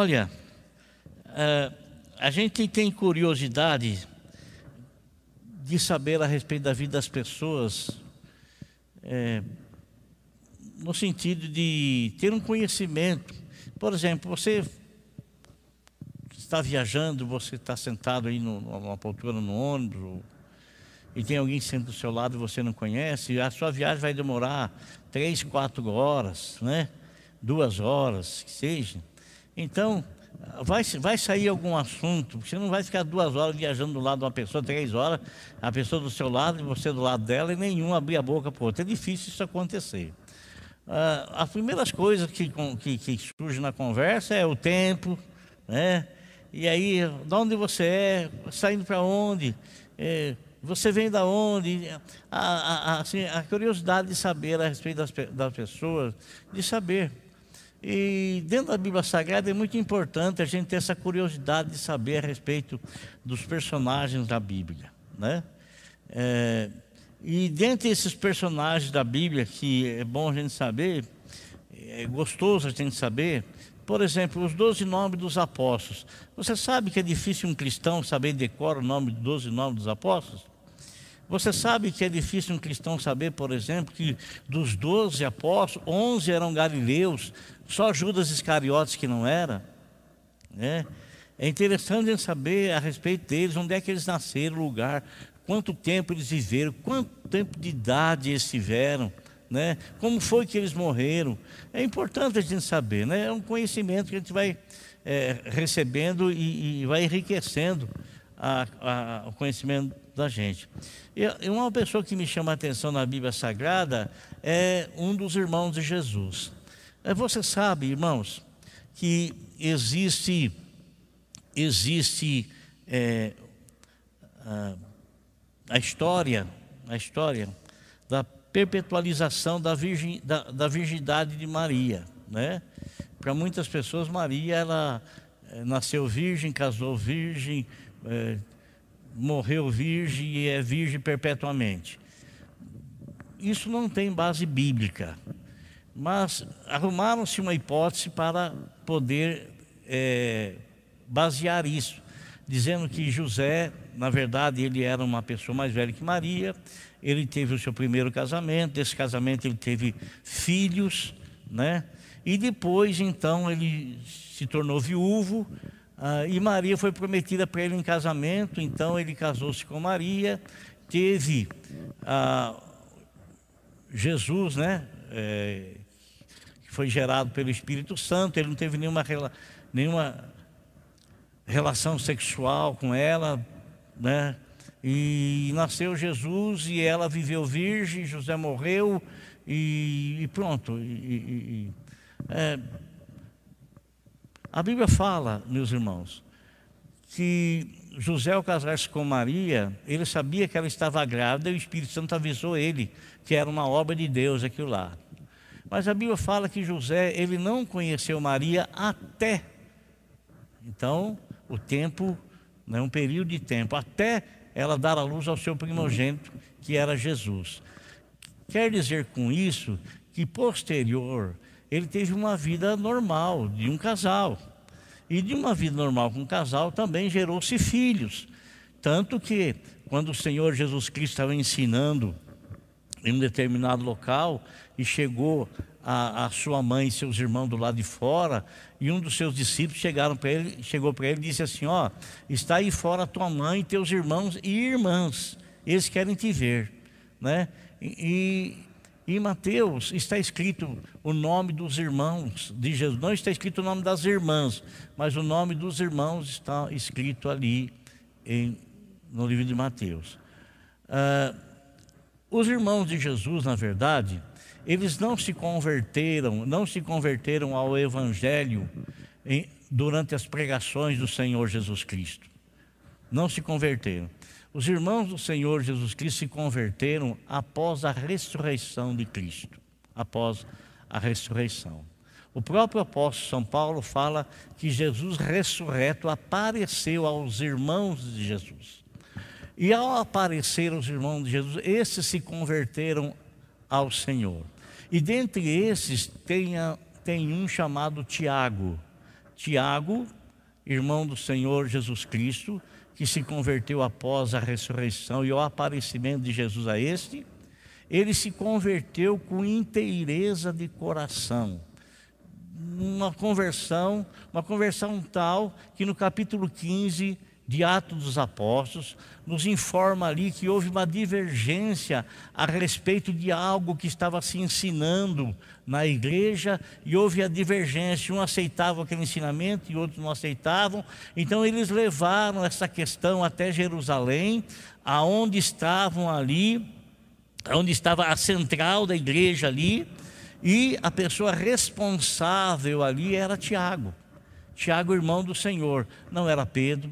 Olha, a gente tem curiosidade de saber a respeito da vida das pessoas, no sentido de ter um conhecimento. Por exemplo, você está viajando, você está sentado aí numa poltrona no ônibus, e tem alguém sentado do seu lado e você não conhece, a sua viagem vai demorar 3, 4 horas, né? 2 horas, que seja. Então, vai sair algum assunto, você não vai ficar 2 horas viajando do lado de uma pessoa, 3 horas, a pessoa do seu lado e você do lado dela, e nenhum abrir a boca para o outro. É difícil isso acontecer. As primeiras coisas que surgem na conversa é o tempo, né? E aí, de onde você é, saindo para onde, você vem da onde, a curiosidade de saber a respeito das pessoas, de saber. E dentro da Bíblia Sagrada é muito importante a gente ter essa curiosidade de saber a respeito dos personagens da Bíblia, né? E dentre esses personagens da Bíblia, que é bom a gente saber, é gostoso a gente saber, por exemplo, os 12 nomes dos apóstolos. Você sabe que é difícil um cristão saber decorar o nome dos 12 nomes dos apóstolos? Você sabe que é difícil um cristão saber, por exemplo, que dos 12 apóstolos, 11 eram galileus, só Judas Iscariotes que não era, né? É interessante saber a respeito deles, onde é que eles nasceram, o lugar, quanto tempo eles viveram, quanto tempo de idade eles tiveram, né? Como foi que eles morreram. É importante a gente saber, né? É um conhecimento que a gente vai recebendo e vai enriquecendo o conhecimento da gente. E uma pessoa que me chama a atenção na Bíblia Sagrada é um dos irmãos de Jesus. Você sabe, irmãos, que existe a história da perpetualização da virgindade de Maria, né? Para muitas pessoas, Maria, ela nasceu virgem, casou virgem, morreu virgem e é virgem perpetuamente. Isso não tem base bíblica, mas arrumaram-se uma hipótese para poder basear isso, dizendo que José, na verdade, ele era uma pessoa mais velha que Maria, ele teve o seu primeiro casamento, desse casamento ele teve filhos, né? E depois, então, ele se tornou viúvo, e Maria foi prometida para ele em casamento, então ele casou-se com Maria, teve Jesus, né? Que foi gerado pelo Espírito Santo, ele não teve nenhuma relação sexual com ela, né? E nasceu Jesus e ela viveu virgem, José morreu e pronto. A Bíblia fala, meus irmãos, que José, ao casar-se com Maria, ele sabia que ela estava grávida e o Espírito Santo avisou ele que era uma obra de Deus aquilo lá. Mas a Bíblia fala que José, ele não conheceu Maria até, então, o tempo, né, um período de tempo, até ela dar a luz ao seu primogênito, que era Jesus. Quer dizer com isso que posterior ele teve uma vida normal de um casal, e de uma vida normal com um casal também gerou-se filhos, tanto que quando o Senhor Jesus Cristo estava ensinando em um determinado local e chegou a sua mãe e seus irmãos do lado de fora, e um dos seus discípulos chegou para ele e disse assim: ó, está aí fora tua mãe, teus irmãos e irmãs, eles querem te ver, né? E em Mateus está escrito o nome dos irmãos de Jesus, não está escrito o nome das irmãs, mas o nome dos irmãos está escrito ali no livro de Mateus. Os irmãos de Jesus, na verdade, eles não se converteram ao Evangelho durante as pregações do Senhor Jesus Cristo. Não se converteram. Os irmãos do Senhor Jesus Cristo se converteram após a ressurreição de Cristo. Após a ressurreição. O próprio apóstolo São Paulo fala que Jesus ressurreto apareceu aos irmãos de Jesus. E ao aparecer aos irmãos de Jesus, esses se converteram ao Senhor. E dentre esses tem um chamado Tiago, Tiago, irmão do Senhor Jesus Cristo, que se converteu após a ressurreição e o aparecimento de Jesus a este, ele se converteu com inteireza de coração. Uma conversão tal que no capítulo 15 de Atos dos Apóstolos nos informa ali que houve uma divergência a respeito de algo que estava se ensinando na igreja, e houve a divergência, um aceitava aquele ensinamento e outros não aceitavam. Então eles levaram essa questão até Jerusalém, aonde estavam ali, onde estava a central da igreja ali, e a pessoa responsável ali era Tiago. Tiago, irmão do Senhor, não era Pedro.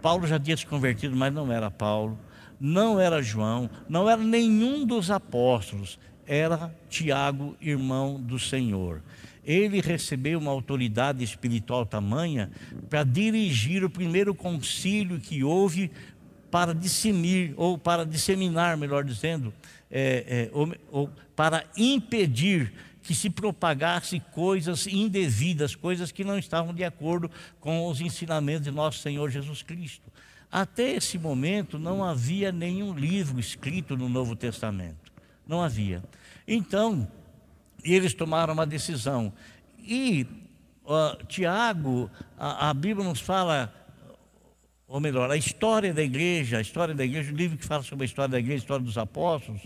Paulo já tinha se convertido, mas não era Paulo, não era João, não era nenhum dos apóstolos, era Tiago, irmão do Senhor. Ele recebeu uma autoridade espiritual tamanha para dirigir o primeiro concílio que houve para discernir, ou para disseminar, melhor dizendo, para impedir que se propagasse coisas indevidas, coisas que não estavam de acordo com os ensinamentos de nosso Senhor Jesus Cristo. Até esse momento não havia nenhum livro escrito no Novo Testamento, não havia. Então, eles tomaram uma decisão, e Tiago, a Bíblia nos fala, ou melhor, a história da igreja, o livro que fala sobre a história da igreja, a história dos apóstolos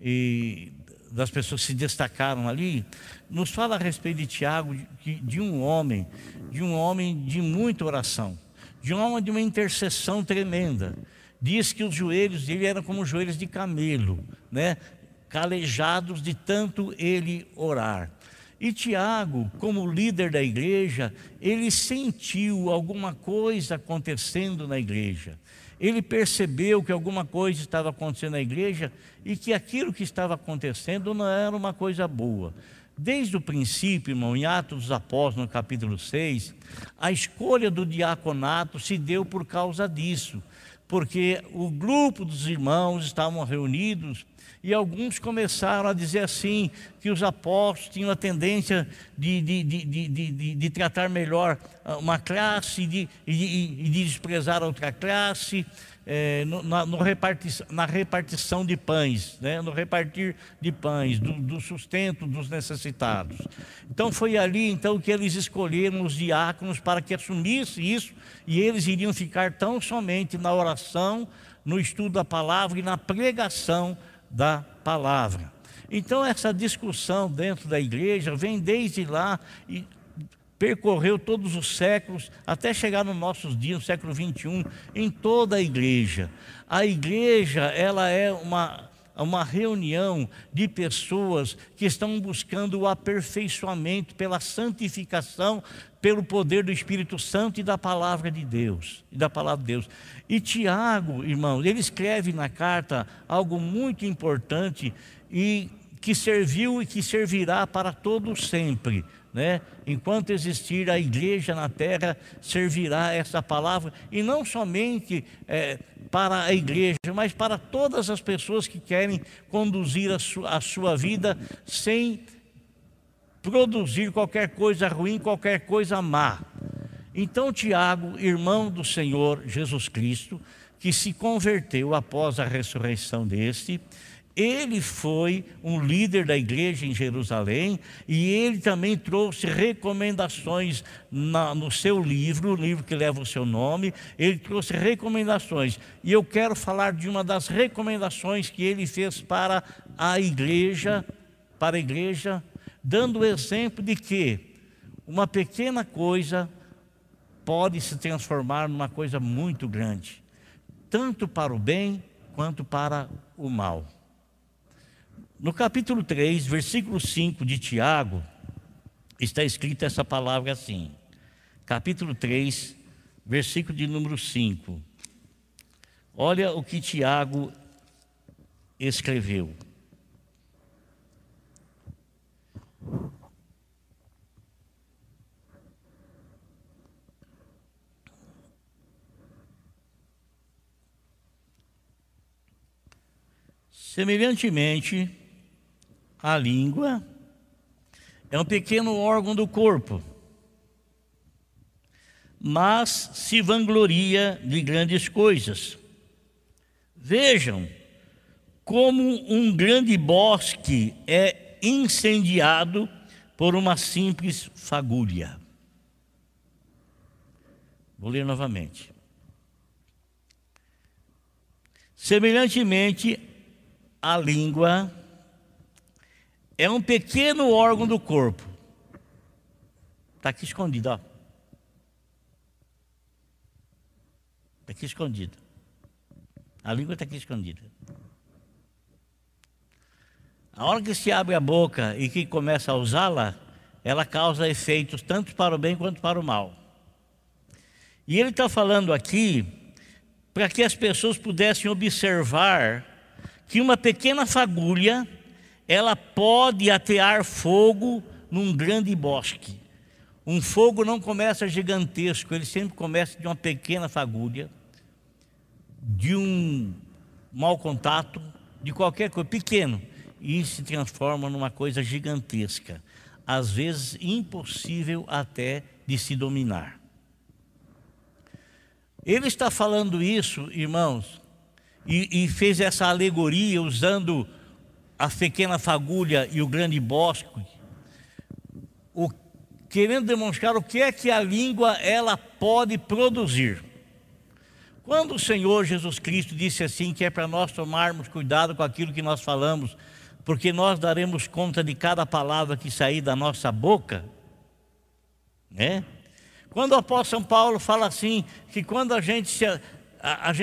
e das pessoas que se destacaram ali, nos fala a respeito de Tiago, de um homem de muita oração, de um homem de uma intercessão tremenda. Diz que os joelhos dele eram como joelhos de camelo, né? Calejados de tanto ele orar. E Tiago, como líder da igreja, ele sentiu alguma coisa acontecendo na igreja. Ele percebeu que alguma coisa estava acontecendo na igreja e que aquilo que estava acontecendo não era uma coisa boa. Desde o princípio, irmão, em Atos dos Apóstolos, no capítulo 6, a escolha do diaconato se deu por causa disso, porque o grupo dos irmãos estavam reunidos e alguns começaram a dizer assim, que os apóstolos tinham a tendência de tratar melhor uma classe e de desprezar outra classe, na repartição de pães, né? No repartir de pães, do sustento dos necessitados. Então foi ali então que eles escolheram os diáconos para que assumisse isso, e eles iriam ficar tão somente na oração, no estudo da palavra e na pregação da palavra. Então essa discussão dentro da igreja vem desde lá e percorreu todos os séculos até chegar nos nossos dias, no século 21, em toda a igreja. A igreja, ela é uma reunião de pessoas que estão buscando o aperfeiçoamento pela santificação, pelo poder do Espírito Santo e da palavra de Deus. E Tiago, irmão, ele escreve na carta algo muito importante e que serviu e que servirá para todo sempre, né? Enquanto existir a igreja na terra, servirá essa palavra, e não somente para a igreja, mas para todas as pessoas que querem conduzir a sua vida sem produzir qualquer coisa ruim, qualquer coisa má. Então Tiago, irmão do Senhor Jesus Cristo, que se converteu após a ressurreição deste, ele foi um líder da igreja em Jerusalém, e ele também trouxe recomendações no seu livro, o livro que leva o seu nome. Ele trouxe recomendações, e eu quero falar de uma das recomendações que ele fez para a igreja, dando o exemplo de que uma pequena coisa pode se transformar numa coisa muito grande, tanto para o bem quanto para o mal. No capítulo 3, versículo 5 de Tiago, está escrita essa palavra assim. Capítulo 3, versículo de número 5. Olha o que Tiago escreveu. Semelhantemente, a língua é um pequeno órgão do corpo, mas se vangloria de grandes coisas. Vejam como um grande bosque é incendiado por uma simples fagulha. Vou ler novamente. Semelhantemente, a língua é um pequeno órgão do corpo. Está aqui escondido, ó. Está aqui escondido. A língua está aqui escondida. A hora que se abre a boca e que começa a usá-la, ela causa efeitos tanto para o bem quanto para o mal. E ele está falando aqui para que as pessoas pudessem observar que uma pequena fagulha, ela pode atear fogo num grande bosque. Um fogo não começa gigantesco, ele sempre começa de uma pequena fagulha, de um mau contato, de qualquer coisa, pequeno, e se transforma numa coisa gigantesca, às vezes impossível até de se dominar. Ele está falando isso, irmãos, e fez essa alegoria usando a pequena fagulha e o grande bosque, querendo demonstrar o que é que a língua ela pode produzir. Quando o Senhor Jesus Cristo disse assim, que é para nós tomarmos cuidado com aquilo que nós falamos, porque nós daremos conta de cada palavra que sair da nossa boca, né? Quando o apóstolo São Paulo fala assim, que quando a gente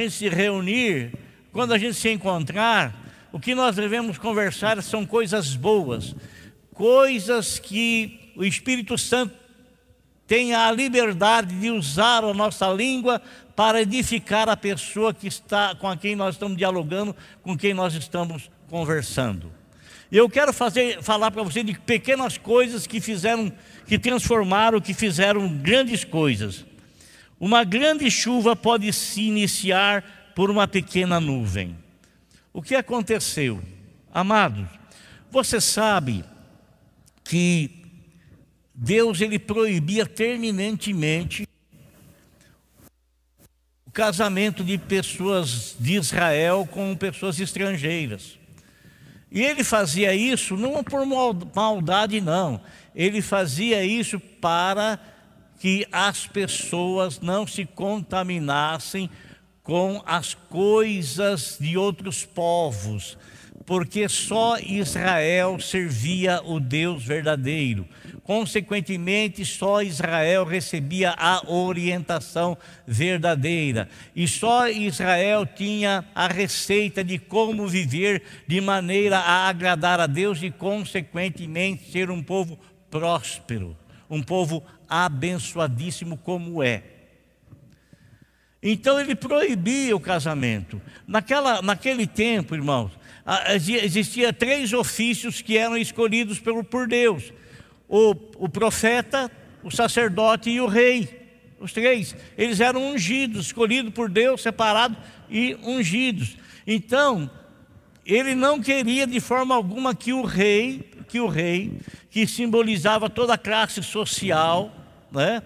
se reunir, quando a gente se encontrar, o que nós devemos conversar são coisas boas, coisas que o Espírito Santo tem a liberdade de usar a nossa língua para edificar a pessoa que está, com quem nós estamos dialogando, com quem nós estamos conversando. Eu quero falar para você de pequenas coisas que fizeram grandes coisas. Uma grande chuva pode se iniciar por uma pequena nuvem. O que aconteceu? Amados, você sabe que Deus ele proibia terminantemente o casamento de pessoas de Israel com pessoas estrangeiras. E ele fazia isso não por maldade, não. Ele fazia isso para que as pessoas não se contaminassem com as coisas de outros povos, porque só Israel servia o Deus verdadeiro. Consequentemente, só Israel recebia a orientação verdadeira. E só Israel tinha a receita de como viver de maneira a agradar a Deus e, consequentemente, ser um povo próspero, um povo abençoadíssimo como é. Então ele proibia o casamento. Naquele tempo, irmãos, existia 3 ofícios que eram escolhidos por Deus: o profeta, o sacerdote e o rei. Os 3, eles eram ungidos, escolhidos por Deus, separados e ungidos. Então ele não queria de forma alguma que o rei, que simbolizava toda a classe social, né,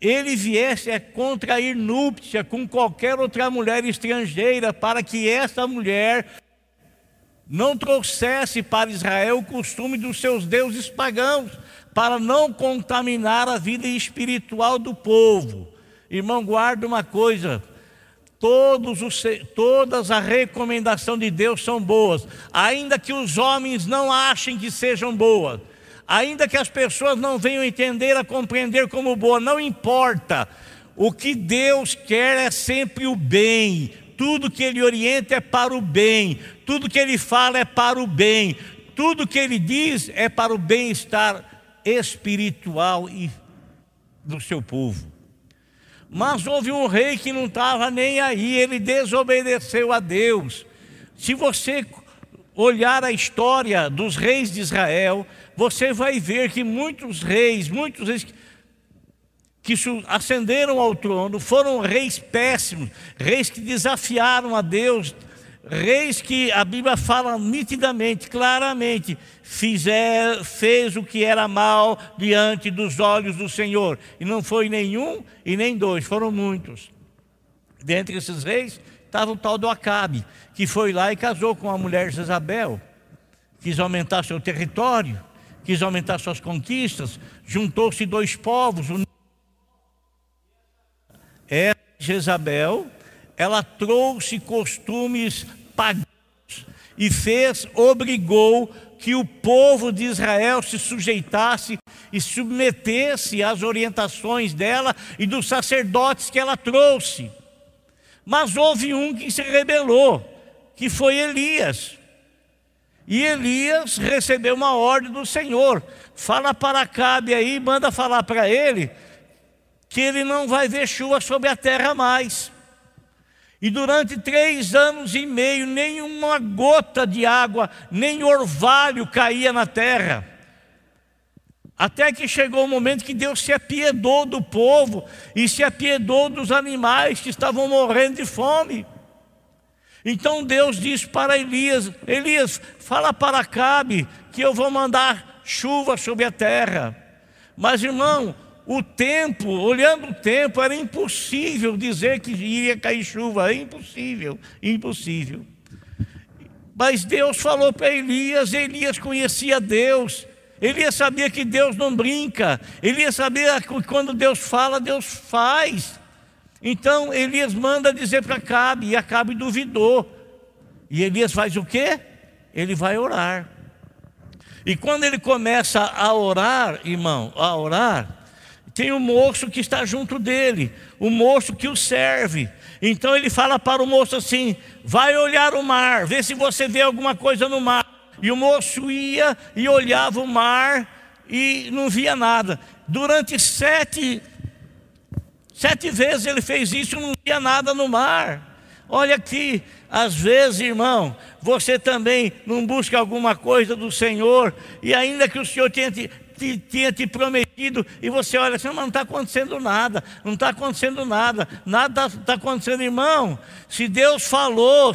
ele viesse a contrair núpcia com qualquer outra mulher estrangeira, para que essa mulher não trouxesse para Israel o costume dos seus deuses pagãos, para não contaminar a vida espiritual do povo. Irmão, guarda uma coisa: todas as recomendações de Deus são boas, ainda que os homens não achem que sejam boas, ainda que as pessoas não venham entender, a compreender como boa, não importa. O que Deus quer é sempre o bem. Tudo que Ele orienta é para o bem. Tudo que Ele fala é para o bem. Tudo que Ele diz é para o bem-estar espiritual e do seu povo. Mas houve um rei que não estava nem aí, ele desobedeceu a Deus. Se você olhar a história dos reis de Israel, você vai ver que muitos reis que ascenderam ao trono foram reis péssimos, reis que desafiaram a Deus, Reis que a Bíblia fala nitidamente, claramente, fez o que era mal diante dos olhos do Senhor. E não foi nenhum e nem dois, foram muitos. Dentre esses reis estava o tal do Acabe, que foi lá e casou com a mulher Jezabel. Quis aumentar seu território, quis aumentar suas conquistas. Juntou-se dois povos. Essa Jezabel, ela trouxe costumes pagãos e obrigou que o povo de Israel se sujeitasse e submetesse às orientações dela e dos sacerdotes que ela trouxe. Mas houve um que se rebelou, que foi Elias. E Elias recebeu uma ordem do Senhor. Fala para Acabe aí, manda falar para ele que ele não vai ver chuva sobre a terra mais. E durante 3 anos e meio, nenhuma gota de água, nem orvalho caía na terra. Até que chegou o momento que Deus se apiedou do povo e se apiedou dos animais que estavam morrendo de fome. Então Deus disse para Elias: Elias, fala para Acabe que eu vou mandar chuva sobre a terra. Mas, irmão, o tempo, olhando o tempo, era impossível dizer que iria cair chuva, impossível, impossível. Mas Deus falou para Elias, Elias conhecia Deus, Elias sabia que Deus não brinca, Elias sabia que quando Deus faz. Então Elias manda dizer para Acabe, e Acabe duvidou. E Elias faz o quê? Ele vai orar. E quando ele começa a orar, irmão, a orar, tem um moço que está junto dele, um moço que o serve. Então ele fala para o moço assim: vai olhar o mar, vê se você vê alguma coisa no mar. E o moço ia e olhava o mar e não via nada. Durante sete vezes ele fez isso e não via nada no mar. Olha aqui, às vezes, irmão, você também não busca alguma coisa do Senhor, e ainda que o Senhor tinha te prometido, e você olha assim, mas não está acontecendo nada, não está acontecendo nada, nada está acontecendo. Irmão, se Deus falou,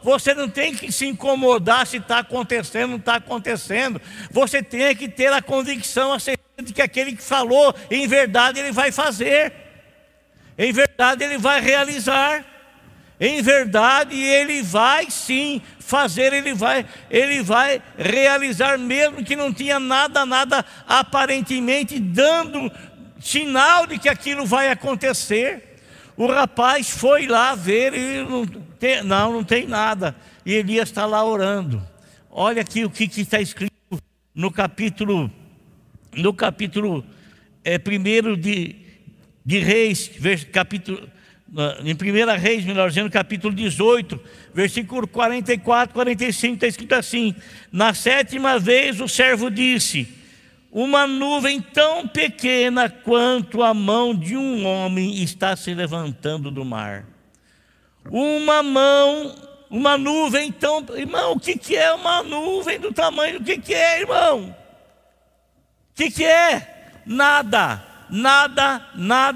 você não tem que se incomodar se está acontecendo, não está acontecendo. Você tem que ter a convicção, a certeza de que aquele que falou, em verdade ele vai fazer, em verdade ele vai realizar, em verdade ele vai sim fazer, ele vai realizar, mesmo que não tinha nada aparentemente dando sinal de que aquilo vai acontecer. O rapaz foi lá ver e não tem nada, e Elias está lá orando. Olha aqui o que está escrito no capítulo 1 de Reis, em 1 Reis, melhor dizendo, capítulo 18, versículo 44, 45, está escrito assim: na 7ª vez o servo disse, uma nuvem tão pequena quanto a mão de um homem está se levantando do mar. Uma nuvem tão... Irmão, o que é uma nuvem do tamanho? O que é, irmão? O que é? Nada. Nada, não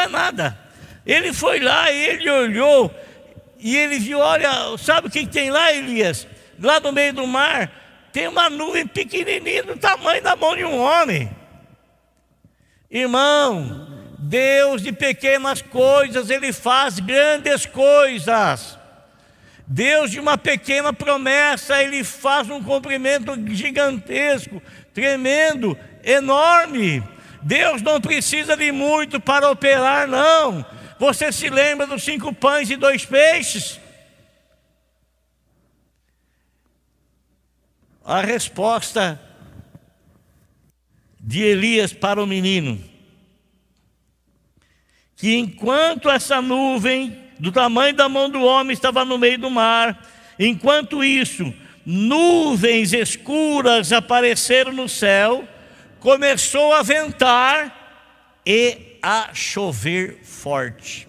é nada. Ele foi lá, ele olhou e ele viu, olha, sabe o que tem lá, Elias? Lá no meio do mar tem uma nuvem pequenininha do tamanho da mão de um homem. Irmão, Deus de pequenas coisas, ele faz grandes coisas. Deus de uma pequena promessa, ele faz um cumprimento gigantesco, tremendo, enorme. Deus não precisa de muito para operar, não. Você se lembra dos 5 pães e 2 peixes? A resposta de Elias para o menino, que enquanto essa nuvem do tamanho da mão do homem estava no meio do mar, enquanto isso, nuvens escuras apareceram no céu, começou a ventar e a chover forte.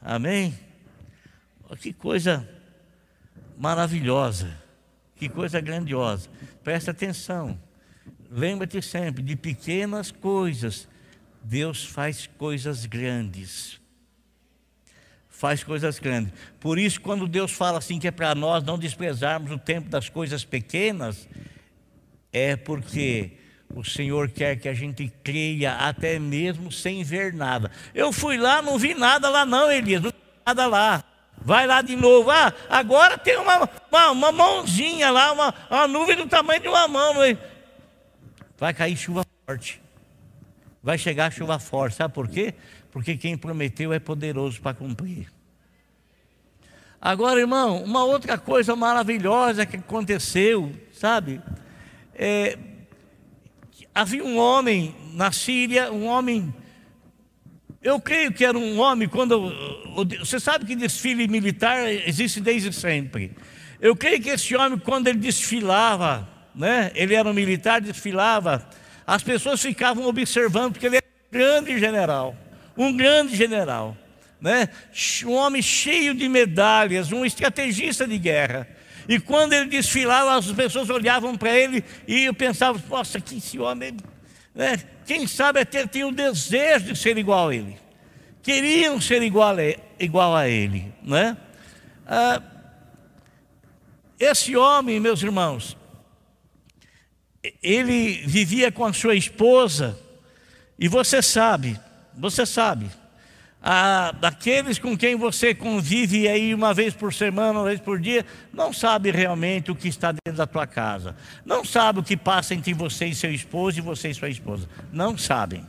Amém? Que coisa maravilhosa, que coisa grandiosa. Presta atenção, lembra-te sempre, de pequenas coisas Deus faz coisas grandes. faz coisas grandes. Por isso, quando Deus fala assim que é para nós não desprezarmos o tempo das coisas pequenas, é porque o Senhor quer que a gente creia até mesmo sem ver nada. Eu fui lá, não vi nada lá não, Elias, não vi nada lá. Vai lá de novo. Ah, agora tem uma mãozinha lá, uma nuvem do tamanho de uma mão. Vai cair chuva forte. Vai chegar chuva forte. Sabe por quê? Porque quem prometeu é poderoso para cumprir. Agora, irmão, uma outra coisa maravilhosa que aconteceu, sabe? Havia um homem na Síria, um homem... Eu creio que era um homem, quando... Você sabe que desfile militar existe desde sempre. Eu creio que esse homem, quando ele desfilava, né? Ele era um militar, desfilava. As pessoas ficavam observando, porque ele era um grande general, né? Um homem cheio de medalhas, um estrategista de guerra. E quando ele desfilava, as pessoas olhavam para ele e pensavam, nossa, que esse homem... Né? Quem sabe até tinha o desejo de ser igual a ele. Queriam ser igual a ele, né? Esse homem, meus irmãos, ele vivia com a sua esposa. E você sabe, daqueles com quem você convive aí uma vez por semana, uma vez por dia, não sabe realmente o que está dentro da tua casa. Não sabe o que passa entre você e seu esposo e você e sua esposa. Não sabem.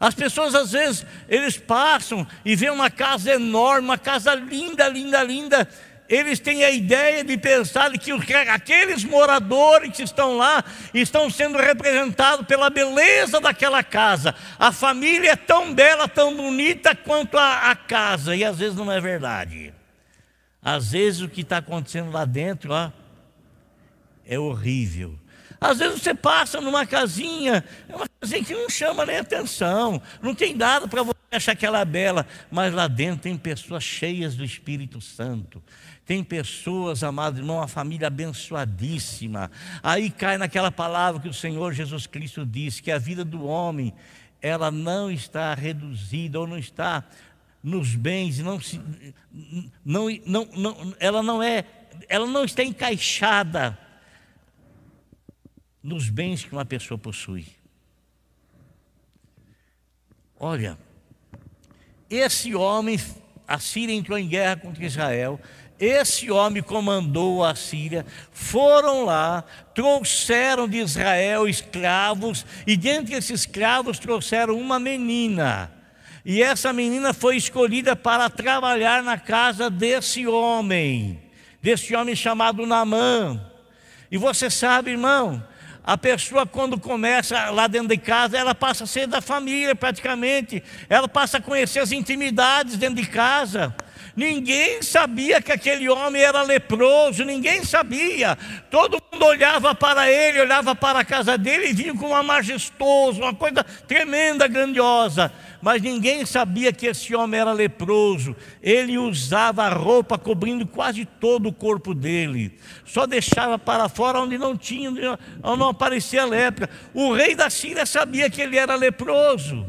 As pessoas às vezes, eles passam e vêem uma casa enorme, uma casa linda, linda, linda. Eles têm a ideia de pensar que aqueles moradores que estão lá estão sendo representados pela beleza daquela casa. A família é tão bela, tão bonita quanto a casa. E às vezes não é verdade. Às vezes o que está acontecendo lá dentro ó, é horrível. Às vezes você passa numa casinha, é uma casinha que não chama nem atenção, não tem nada para você achar que ela é bela, mas lá dentro tem pessoas cheias do Espírito Santo, tem pessoas, amados irmãos, uma família abençoadíssima. Aí cai naquela palavra que o Senhor Jesus Cristo disse, que a vida do homem, ela não está reduzida, ou não está nos bens, ela não está encaixada nos bens que uma pessoa possui. Olha, esse homem, a Síria entrou em guerra contra Israel, esse homem comandou a Síria, foram lá, trouxeram de Israel escravos, e dentre esses escravos trouxeram uma menina, e essa menina foi escolhida para trabalhar na casa desse homem chamado Naamã. E você sabe, irmão, a pessoa quando começa lá dentro de casa, ela passa a ser da família praticamente. Ela passa a conhecer as intimidades dentro de casa. Ninguém sabia que aquele homem era leproso, ninguém sabia. Todo mundo olhava para ele, olhava para a casa dele e vinha com uma majestosa, uma coisa tremenda, grandiosa. Mas ninguém sabia que esse homem era leproso. Ele usava roupa cobrindo quase todo o corpo dele. Só deixava para fora onde não aparecia a lepra. O rei da Síria sabia que ele era leproso.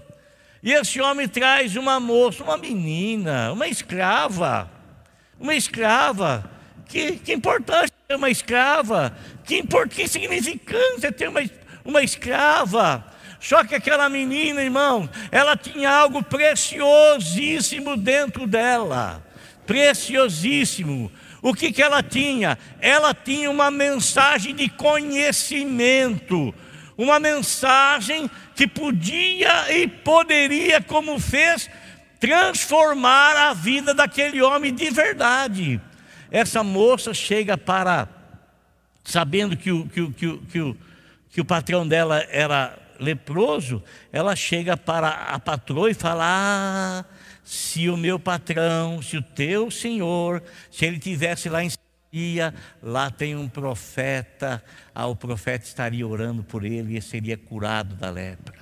E esse homem traz uma moça, uma menina, uma escrava. Que importância ter uma escrava? Que significância ter uma escrava? Só que aquela menina, irmão, ela tinha algo preciosíssimo dentro dela. Preciosíssimo. O que ela tinha? Ela tinha uma mensagem de conhecimento. Uma mensagem que podia e poderia, como fez, transformar a vida daquele homem de verdade. Essa moça chega para, sabendo que o patrão dela era leproso, ela chega para a patroa e fala, se o meu patrão, se o teu senhor, se ele tivesse lá em Samaria, lá tem um profeta, o profeta estaria orando por ele e seria curado da lepra.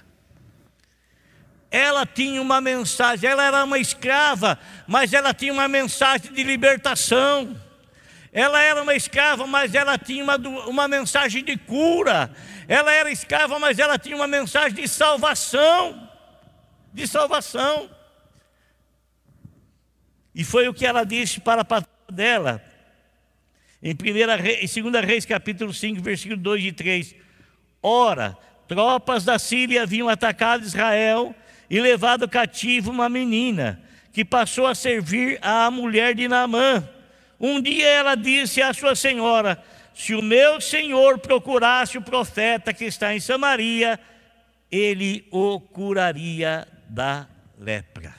Ela tinha uma mensagem, ela era uma escrava, mas ela tinha uma mensagem de libertação. Ela era uma escrava, mas ela tinha uma mensagem de cura. Ela era escrava, mas ela tinha uma mensagem de salvação. E foi o que ela disse para a patroa dela. Em 2 Reis, capítulo 5, versículo 2 e 3. Ora, tropas da Síria haviam atacado Israel e levado cativo uma menina, que passou a servir à mulher de Naamã. Um dia ela disse à sua senhora: se o meu senhor procurasse o profeta que está em Samaria, ele o curaria da lepra.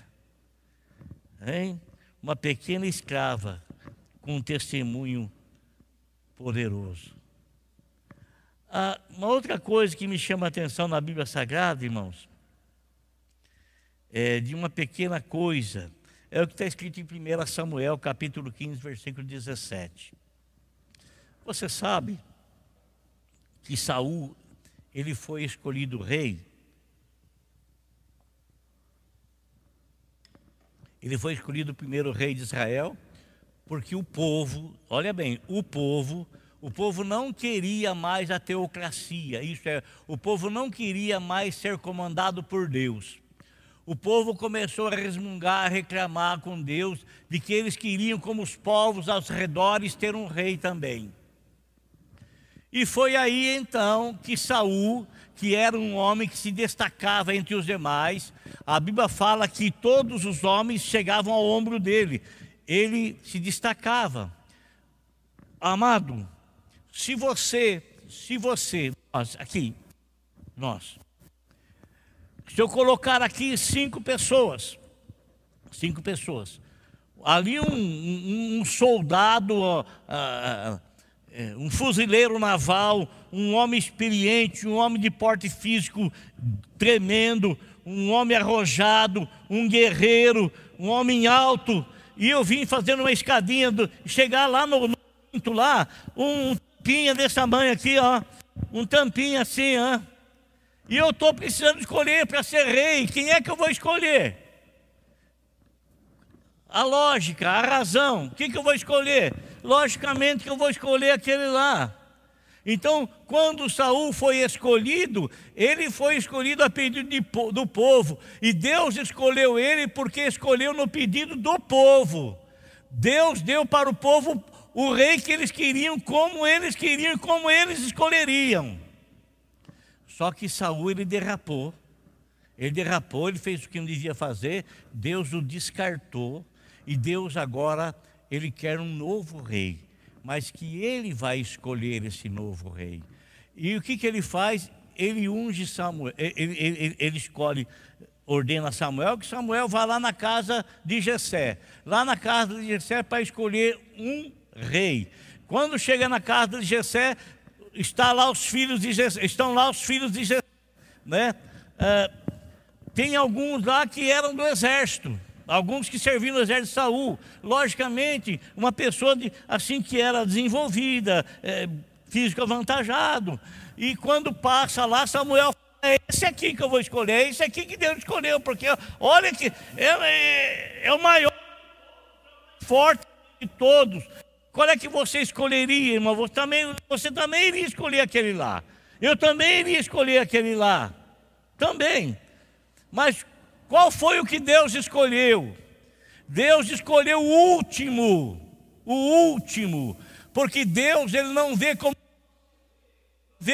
Hein? Uma pequena escrava com um testemunho poderoso. Uma outra coisa que me chama a atenção na Bíblia Sagrada, irmãos, é de uma pequena coisa, é o que está escrito em 1 Samuel, capítulo 15, versículo 17. Você sabe que Saul, ele foi escolhido rei. Ele foi escolhido o primeiro rei de Israel, porque o povo, olha bem, o povo não queria mais a teocracia. Isso é, o povo não queria mais ser comandado por Deus. O povo começou a resmungar, a reclamar com Deus, de que eles queriam, como os povos aos redores, ter um rei também. E foi aí então que Saul, que era um homem que se destacava entre os demais, a Bíblia fala que todos os homens chegavam ao ombro dele, ele se destacava. Amado, se eu colocar aqui cinco pessoas, ali um soldado, um fuzileiro naval, um homem experiente, um homem de porte físico tremendo, um homem arrojado, um guerreiro, um homem alto, e eu vim fazendo uma escadinha, chegar lá no quinto lá, um tampinha desse tamanho aqui, ó, um tampinha assim, ó, e eu estou precisando escolher para ser rei, quem é que eu vou escolher? A lógica, a razão, o que que eu vou escolher? Logicamente que eu vou escolher aquele lá. Então, quando Saul foi escolhido, ele foi escolhido a pedido do povo. E Deus escolheu ele porque escolheu no pedido do povo. Deus deu para o povo o rei que eles queriam, como eles queriam, como eles escolheriam. Só que Saul, ele derrapou. Ele fez o que não devia fazer. Deus o descartou. E Deus agora... ele quer um novo rei, mas que ele vai escolher esse novo rei. E o que ele faz? Ele unge Samuel, ele escolhe, ordena Samuel, que Samuel vá lá na casa de Jessé. Lá na casa de Jessé para escolher um rei. Quando chega na casa de Jessé, estão lá os filhos de Jessé. Né? Tem alguns lá que eram do exército. Alguns que serviam no exército de Saul. Logicamente, uma pessoa assim que era desenvolvida, físico avantajado. E quando passa lá, Samuel fala: é esse aqui que eu vou escolher, é esse aqui que Deus escolheu, porque olha que é o maior forte de todos. Qual é que você escolheria, irmão? Você também iria escolher aquele lá. Eu também iria escolher aquele lá. Também. Mas qual foi o que Deus escolheu? Deus escolheu o último, porque Deus, ele não vê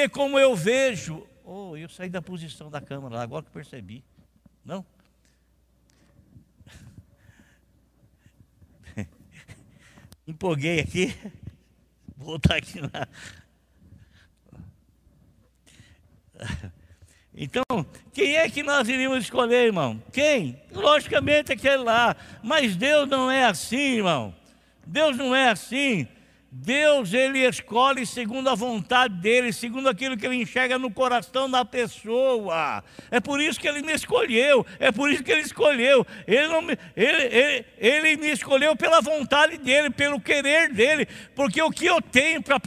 como eu vejo. Oh, eu saí da posição da câmera, agora que percebi. Não? Empolguei aqui. Vou voltar aqui lá. Então, quem é que nós iríamos escolher, irmão? Quem? Logicamente aquele lá. Mas Deus não é assim, irmão. Deus não é assim. Deus, ele escolhe segundo a vontade dele, segundo aquilo que ele enxerga no coração da pessoa. É por isso que ele me escolheu. É por isso que ele escolheu. Ele me escolheu pela vontade dele, pelo querer dele. Porque o que eu tenho para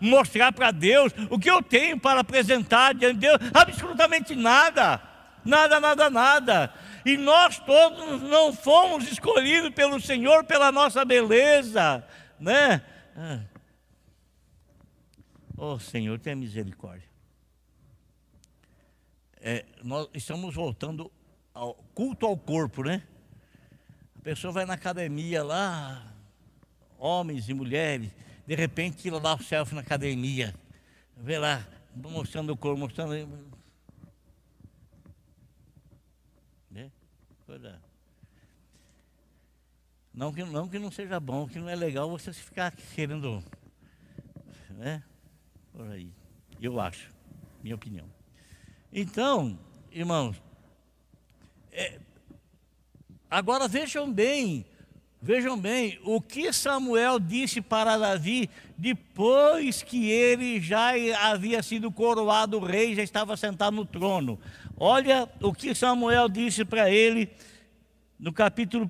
mostrar para Deus, o que eu tenho para apresentar diante de Deus, absolutamente nada. Nada. E nós todos não fomos escolhidos pelo Senhor pela nossa beleza, né? Oh, Senhor, tenha misericórdia. Nós estamos voltando ao culto ao corpo, né? A pessoa vai na academia lá, homens e mulheres, de repente tira lá o selfie na academia, vê lá, mostrando o corpo, mostrando... Né? Não que não seja bom, que não é legal você ficar querendo... Né? Por aí, eu acho, minha opinião. Então, irmãos, agora vejam bem o que Samuel disse para Davi depois que ele já havia sido coroado rei, já estava sentado no trono. Olha o que Samuel disse para ele no capítulo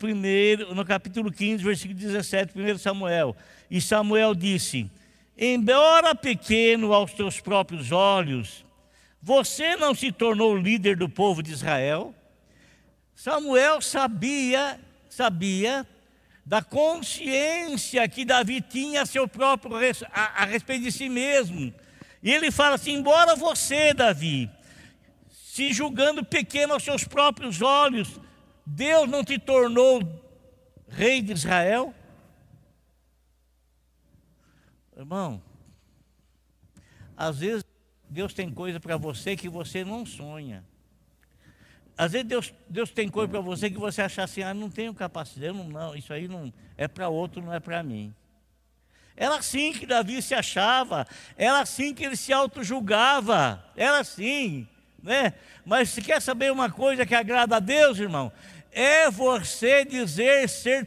1, no capítulo 15, versículo 17, 1 Samuel. E Samuel disse: embora pequeno aos teus próprios olhos, você não se tornou líder do povo de Israel. Samuel sabia da consciência que Davi tinha a respeito de si mesmo. E ele fala assim: embora você, Davi, se julgando pequeno aos seus próprios olhos, Deus não te tornou rei de Israel? Irmão, às vezes Deus tem coisa para você que você não sonha. Às vezes Deus tem coisa para você que você acha assim: ah, não tenho capacidade, não, isso aí não é para outro, não é para mim. Era assim que Davi se achava, era assim que ele se autojulgava, era assim, né? Mas se quer saber uma coisa que agrada a Deus, irmão, é você dizer ser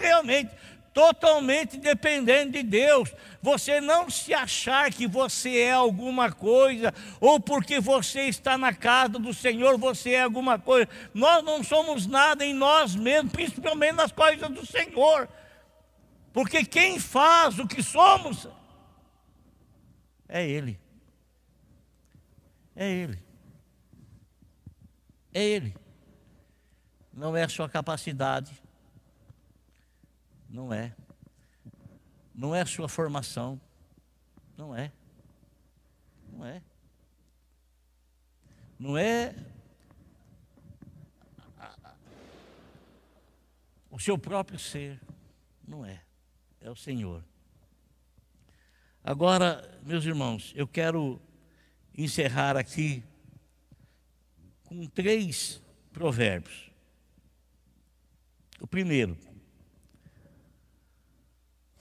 realmente totalmente dependente de Deus. Você não se achar que você é alguma coisa, ou porque você está na casa do Senhor, você é alguma coisa. Nós não somos nada em nós mesmos, principalmente nas coisas do Senhor. Porque quem faz o que somos é Ele. É Ele. É Ele. Não é a sua capacidade. Não é a sua formação, não é o seu próprio ser, é o Senhor. Agora, meus irmãos, eu quero encerrar aqui com 3 provérbios. O primeiro,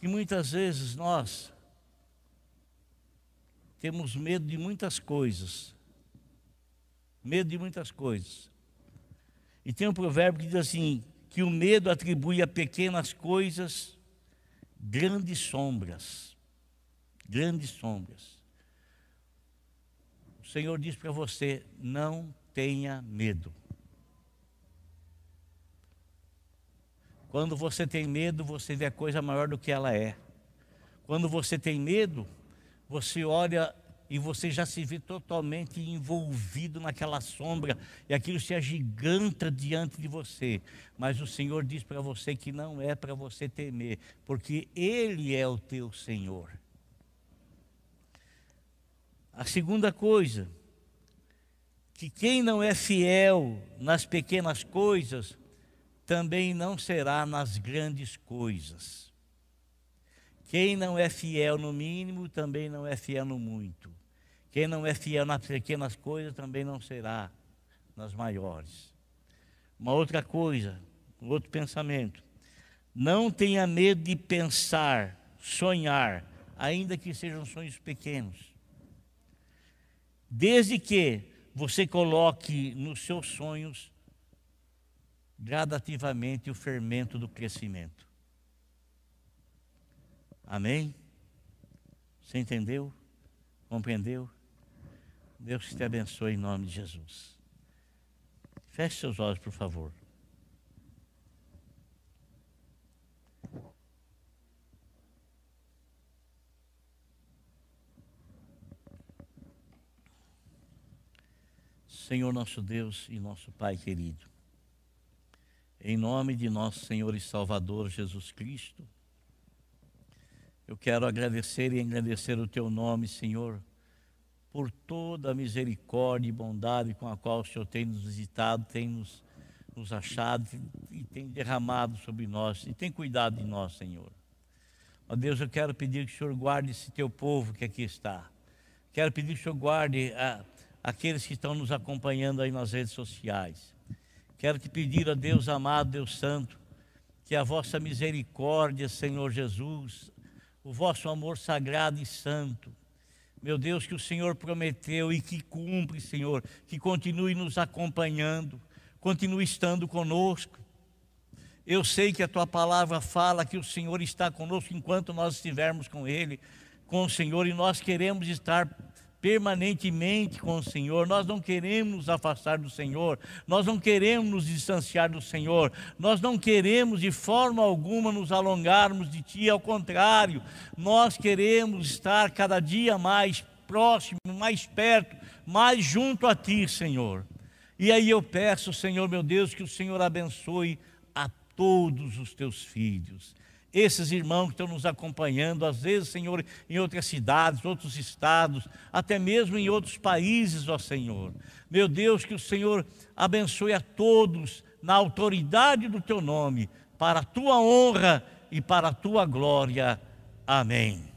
e muitas vezes nós temos medo de muitas coisas. E tem um provérbio que diz assim, que o medo atribui a pequenas coisas grandes sombras. O Senhor diz para você: não tenha medo. Quando você tem medo, você vê a coisa maior do que ela é. Quando você tem medo, você olha e você já se vê totalmente envolvido naquela sombra, e aquilo se agiganta diante de você. Mas o Senhor diz para você que não é para você temer, porque Ele é o teu Senhor. A segunda coisa, que quem não é fiel nas pequenas coisas também não será nas grandes coisas. Quem não é fiel no mínimo, também não é fiel no muito. Quem não é fiel nas pequenas coisas, também não será nas maiores. Uma outra coisa, um outro pensamento: não tenha medo de pensar, sonhar, ainda que sejam sonhos pequenos. Desde que você coloque nos seus sonhos gradativamente o fermento do crescimento. Amém? Você entendeu? Compreendeu? Deus te abençoe em nome de Jesus. Feche seus olhos, por favor. Senhor nosso Deus e nosso Pai querido, em nome de nosso Senhor e Salvador Jesus Cristo, eu quero agradecer e engrandecer o Teu nome, Senhor, por toda a misericórdia e bondade com a qual o Senhor tem nos visitado, tem nos nos achado e tem derramado sobre nós e tem cuidado de nós, Senhor. Ó Deus, eu quero pedir que o Senhor guarde esse teu povo que aqui está. Quero pedir que o Senhor guarde aqueles que estão nos acompanhando aí nas redes sociais. Quero te pedir, ó Deus amado, Deus santo, que a vossa misericórdia, Senhor Jesus, o vosso amor sagrado e santo, meu Deus, que o Senhor prometeu e que cumpre, Senhor, que continue nos acompanhando, continue estando conosco. Eu sei que a tua palavra fala que o Senhor está conosco enquanto nós estivermos com Ele, com o Senhor, e nós queremos estar permanentemente com o Senhor. Nós não queremos nos afastar do Senhor, nós não queremos nos distanciar do Senhor, nós não queremos de forma alguma nos alongarmos de Ti, ao contrário, nós queremos estar cada dia mais próximo, mais perto, mais junto a Ti, Senhor. E aí eu peço, Senhor meu Deus, que o Senhor abençoe a todos os Teus filhos. Esses irmãos que estão nos acompanhando, às vezes, Senhor, em outras cidades, outros estados, até mesmo em outros países, ó Senhor. Meu Deus, que o Senhor abençoe a todos na autoridade do Teu nome, para a Tua honra e para a Tua glória. Amém.